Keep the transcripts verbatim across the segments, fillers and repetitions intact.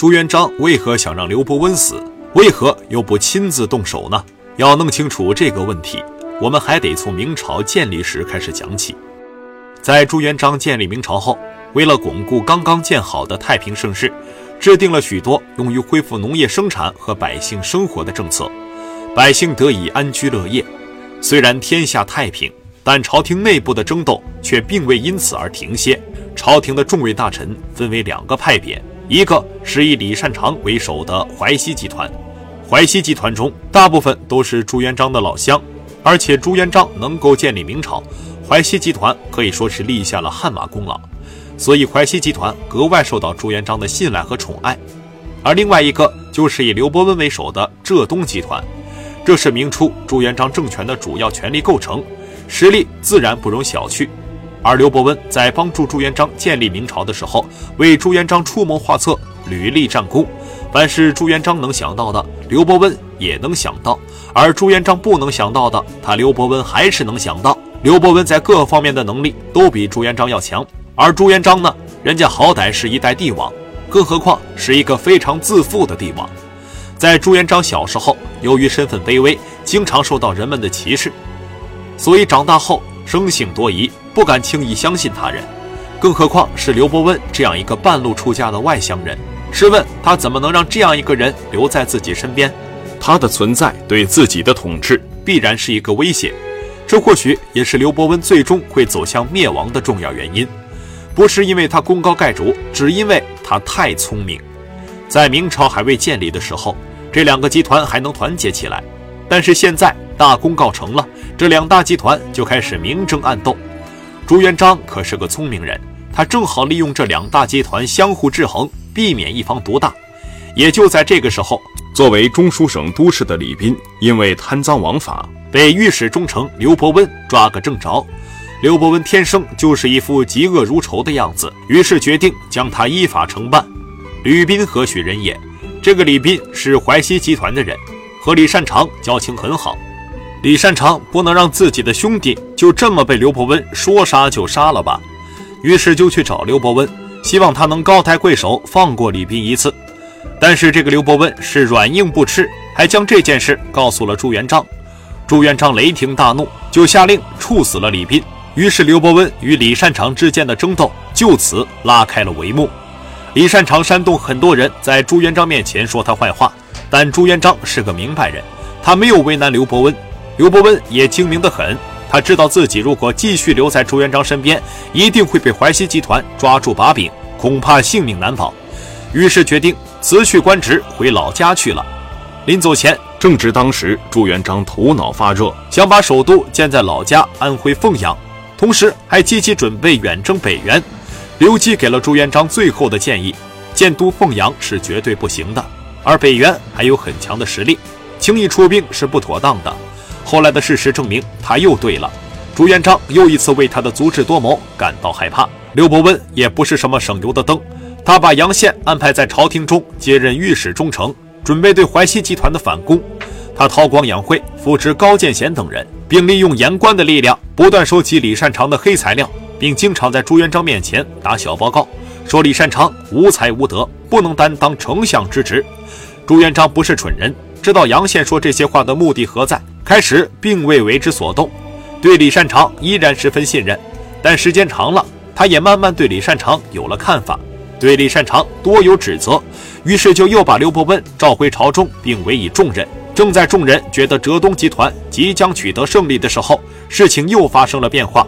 朱元璋为何想让刘伯温死，为何又不亲自动手呢？要弄清楚这个问题，我们还得从明朝建立时开始讲起。在朱元璋建立明朝后，为了巩固刚刚建好的太平盛世，制定了许多用于恢复农业生产和百姓生活的政策，百姓得以安居乐业。虽然天下太平，但朝廷内部的争斗却并未因此而停歇。朝廷的众位大臣分为两个派别，一个是以李善长为首的淮西集团，淮西集团中大部分都是朱元璋的老乡，而且朱元璋能够建立明朝，淮西集团可以说是立下了汗马功劳，所以淮西集团格外受到朱元璋的信赖和宠爱。而另外一个就是以刘伯温为首的浙东集团，这是明初朱元璋政权的主要权力构成，实力自然不容小觑。而刘伯温在帮助朱元璋建立明朝的时候，为朱元璋出谋划策，屡立战功，凡是朱元璋能想到的，刘伯温也能想到，而朱元璋不能想到的，他刘伯温还是能想到。刘伯温在各方面的能力都比朱元璋要强，而朱元璋呢，人家好歹是一代帝王，更何况是一个非常自负的帝王。在朱元璋小时候，由于身份卑微，经常受到人们的歧视，所以长大后生性多疑，不敢轻易相信他人，更何况是刘伯温这样一个半路出家的外乡人。试问他怎么能让这样一个人留在自己身边？他的存在对自己的统治必然是一个威胁，这或许也是刘伯温最终会走向灭亡的重要原因，不是因为他功高盖主，只因为他太聪明。在明朝还未建立的时候，这两个集团还能团结起来，但是现在大功告成了，这两大集团就开始明争暗斗。朱元璋可是个聪明人，他正好利用这两大集团相互制衡，避免一方独大。也就在这个时候，作为中书省都事的李彬因为贪赃枉法被御史中丞刘伯温抓个正着，刘伯温天生就是一副嫉恶如仇的样子，于是决定将他依法惩办。吕彬何许人也？这个李彬是淮西集团的人，和李善长交情很好，李善长不能让自己的兄弟就这么被刘伯温说杀就杀了吧，于是就去找刘伯温，希望他能高抬贵手放过李彬一次。但是这个刘伯温是软硬不吃，还将这件事告诉了朱元璋。朱元璋雷霆大怒，就下令处死了李彬，于是刘伯温与李善长之间的争斗就此拉开了帷幕。李善长煽动很多人在朱元璋面前说他坏话，但朱元璋是个明白人，他没有为难刘伯温，刘伯温也精明得很，他知道自己如果继续留在朱元璋身边，一定会被淮西集团抓住把柄，恐怕性命难保，于是决定辞去官职回老家去了。临走前，正值当时朱元璋头脑发热，想把首都建在老家安徽凤阳，同时还积极准备远征北援。刘基给了朱元璋最后的建议，建都凤阳是绝对不行的，而北元还有很强的实力，轻易出兵是不妥当的。后来的事实证明他又对了，朱元璋又一次为他的足智多谋感到害怕。刘伯温也不是什么省油的灯，他把杨宪安排在朝廷中接任御史中丞，准备对淮西集团的反攻。他韬光养晦，扶植高渐贤等人，并利用言官的力量不断收集李善长的黑材料，并经常在朱元璋面前打小报告，说李善长无才无德，不能担当丞相之职。朱元璋不是蠢人，知道杨宪说这些话的目的何在，开始并未为之所动，对李善长依然十分信任。但时间长了，他也慢慢对李善长有了看法，对李善长多有指责，于是就又把刘伯温召回朝中，并委以重任。正在众人觉得浙东集团即将取得胜利的时候，事情又发生了变化。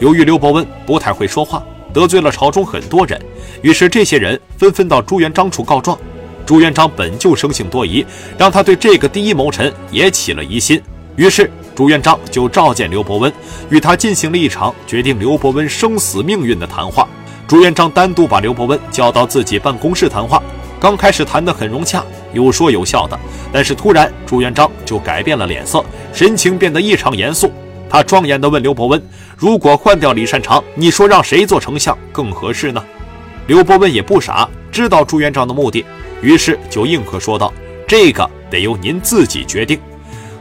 由于刘伯温不太会说话，得罪了朝中很多人，于是这些人纷纷到朱元璋处告状。朱元璋本就生性多疑，让他对这个第一谋臣也起了疑心，于是朱元璋就召见刘伯温，与他进行了一场决定刘伯温生死命运的谈话。朱元璋单独把刘伯温叫到自己办公室谈话，刚开始谈得很融洽，有说有笑的，但是突然朱元璋就改变了脸色，神情变得异常严肃。他庄严地问刘伯温，如果换掉李善长，你说让谁做丞相更合适呢？刘伯温也不傻，知道朱元璋的目的，于是就硬核说道，这个得由您自己决定。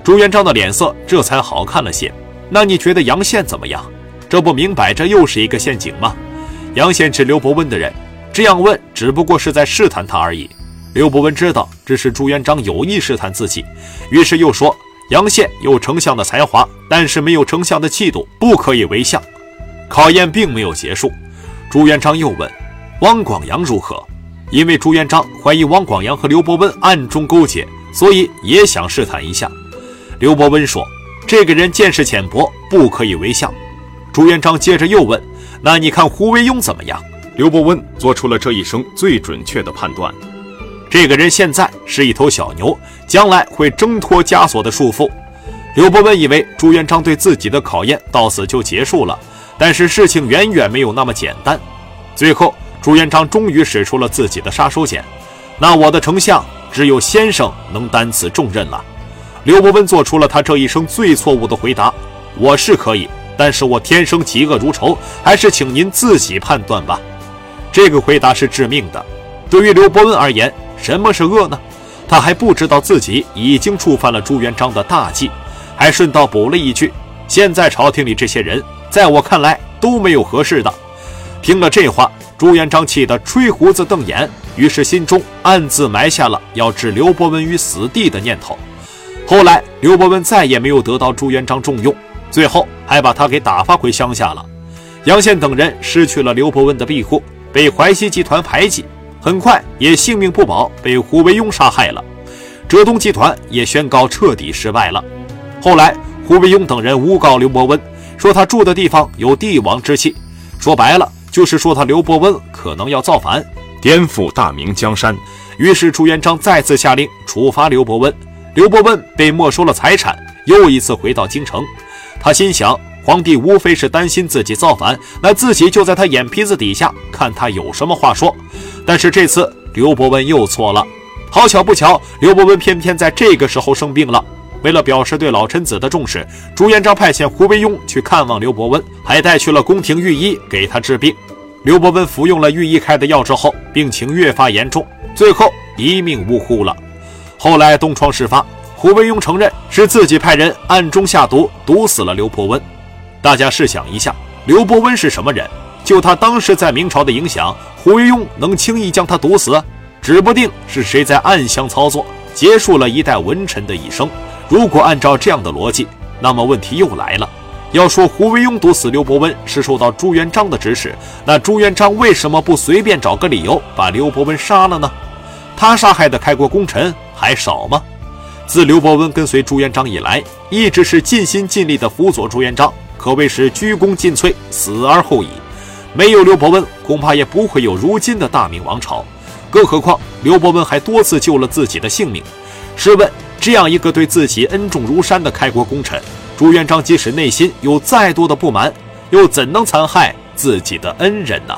朱元璋的脸色这才好看了些，那你觉得杨宪怎么样？这不明摆着又是一个陷阱吗？杨宪是刘伯温的人，这样问只不过是在试探他而已。刘伯温知道这是朱元璋有意试探自己，于是又说：“杨宪有丞相的才华，但是没有丞相的气度，不可以为相。”考验并没有结束，朱元璋又问：“汪广洋如何？”因为朱元璋怀疑汪广洋和刘伯温暗中勾结，所以也想试探一下。刘伯温说：“这个人见识浅薄，不可以为相。”朱元璋接着又问：“那你看胡惟庸怎么样？”刘伯温做出了这一生最准确的判断：这个人现在是一头小牛，将来会挣脱枷锁的束缚。刘伯温以为朱元璋对自己的考验到此就结束了，但是事情远远没有那么简单。最后朱元璋终于使出了自己的杀手锏，那我的丞相只有先生能担此重任了。刘伯温做出了他这一生最错误的回答：我是可以，但是我天生嫉恶如仇，还是请您自己判断吧。这个回答是致命的。对于刘伯温而言，什么是恶呢？他还不知道自己已经触犯了朱元璋的大忌，还顺道补了一句：现在朝廷里这些人在我看来都没有合适的。听了这话，朱元璋气得吹胡子瞪眼，于是心中暗自埋下了要置刘伯温于死地的念头。后来刘伯温再也没有得到朱元璋重用，最后还把他给打发回乡下了。杨宪等人失去了刘伯温的庇护，被淮西集团排挤，很快也性命不保，被胡惟庸杀害了。浙东集团也宣告彻底失败了。后来胡惟庸等人诬告刘伯温，说他住的地方有帝王之气，说白了就是说他刘伯温可能要造反，颠覆大明江山。于是朱元璋再次下令处罚刘伯温，刘伯温被没收了财产，又一次回到京城。他心想，皇帝无非是担心自己造反，那自己就在他眼皮子底下，看他有什么话说。但是这次刘伯温又错了，好巧不巧，刘伯温偏偏在这个时候生病了。为了表示对老臣子的重视，朱元璋派遣胡惟庸去看望刘伯温，还带去了宫廷御医给他治病。刘伯温服用了御医开的药之后，病情越发严重，最后一命呜呼了。后来东窗事发，胡惟庸承认是自己派人暗中下毒，毒死了刘伯温。大家试想一下，刘伯温是什么人？就他当时在明朝的影响，胡惟庸能轻易将他毒死？指不定是谁在暗箱操作，结束了一代文臣的一生。如果按照这样的逻辑，那么问题又来了，要说胡惟庸毒死刘伯温是受到朱元璋的指使，那朱元璋为什么不随便找个理由把刘伯温杀了呢？他杀害的开国功臣还少吗？自刘伯温跟随朱元璋以来，一直是尽心尽力地辅佐朱元璋，可谓是鞠躬尽瘁，死而后已。没有刘伯温，恐怕也不会有如今的大明王朝。更何况刘伯温还多次救了自己的性命。试问，这样一个对自己恩重如山的开国功臣，朱元璋即使内心有再多的不满，又怎能残害自己的恩人呢？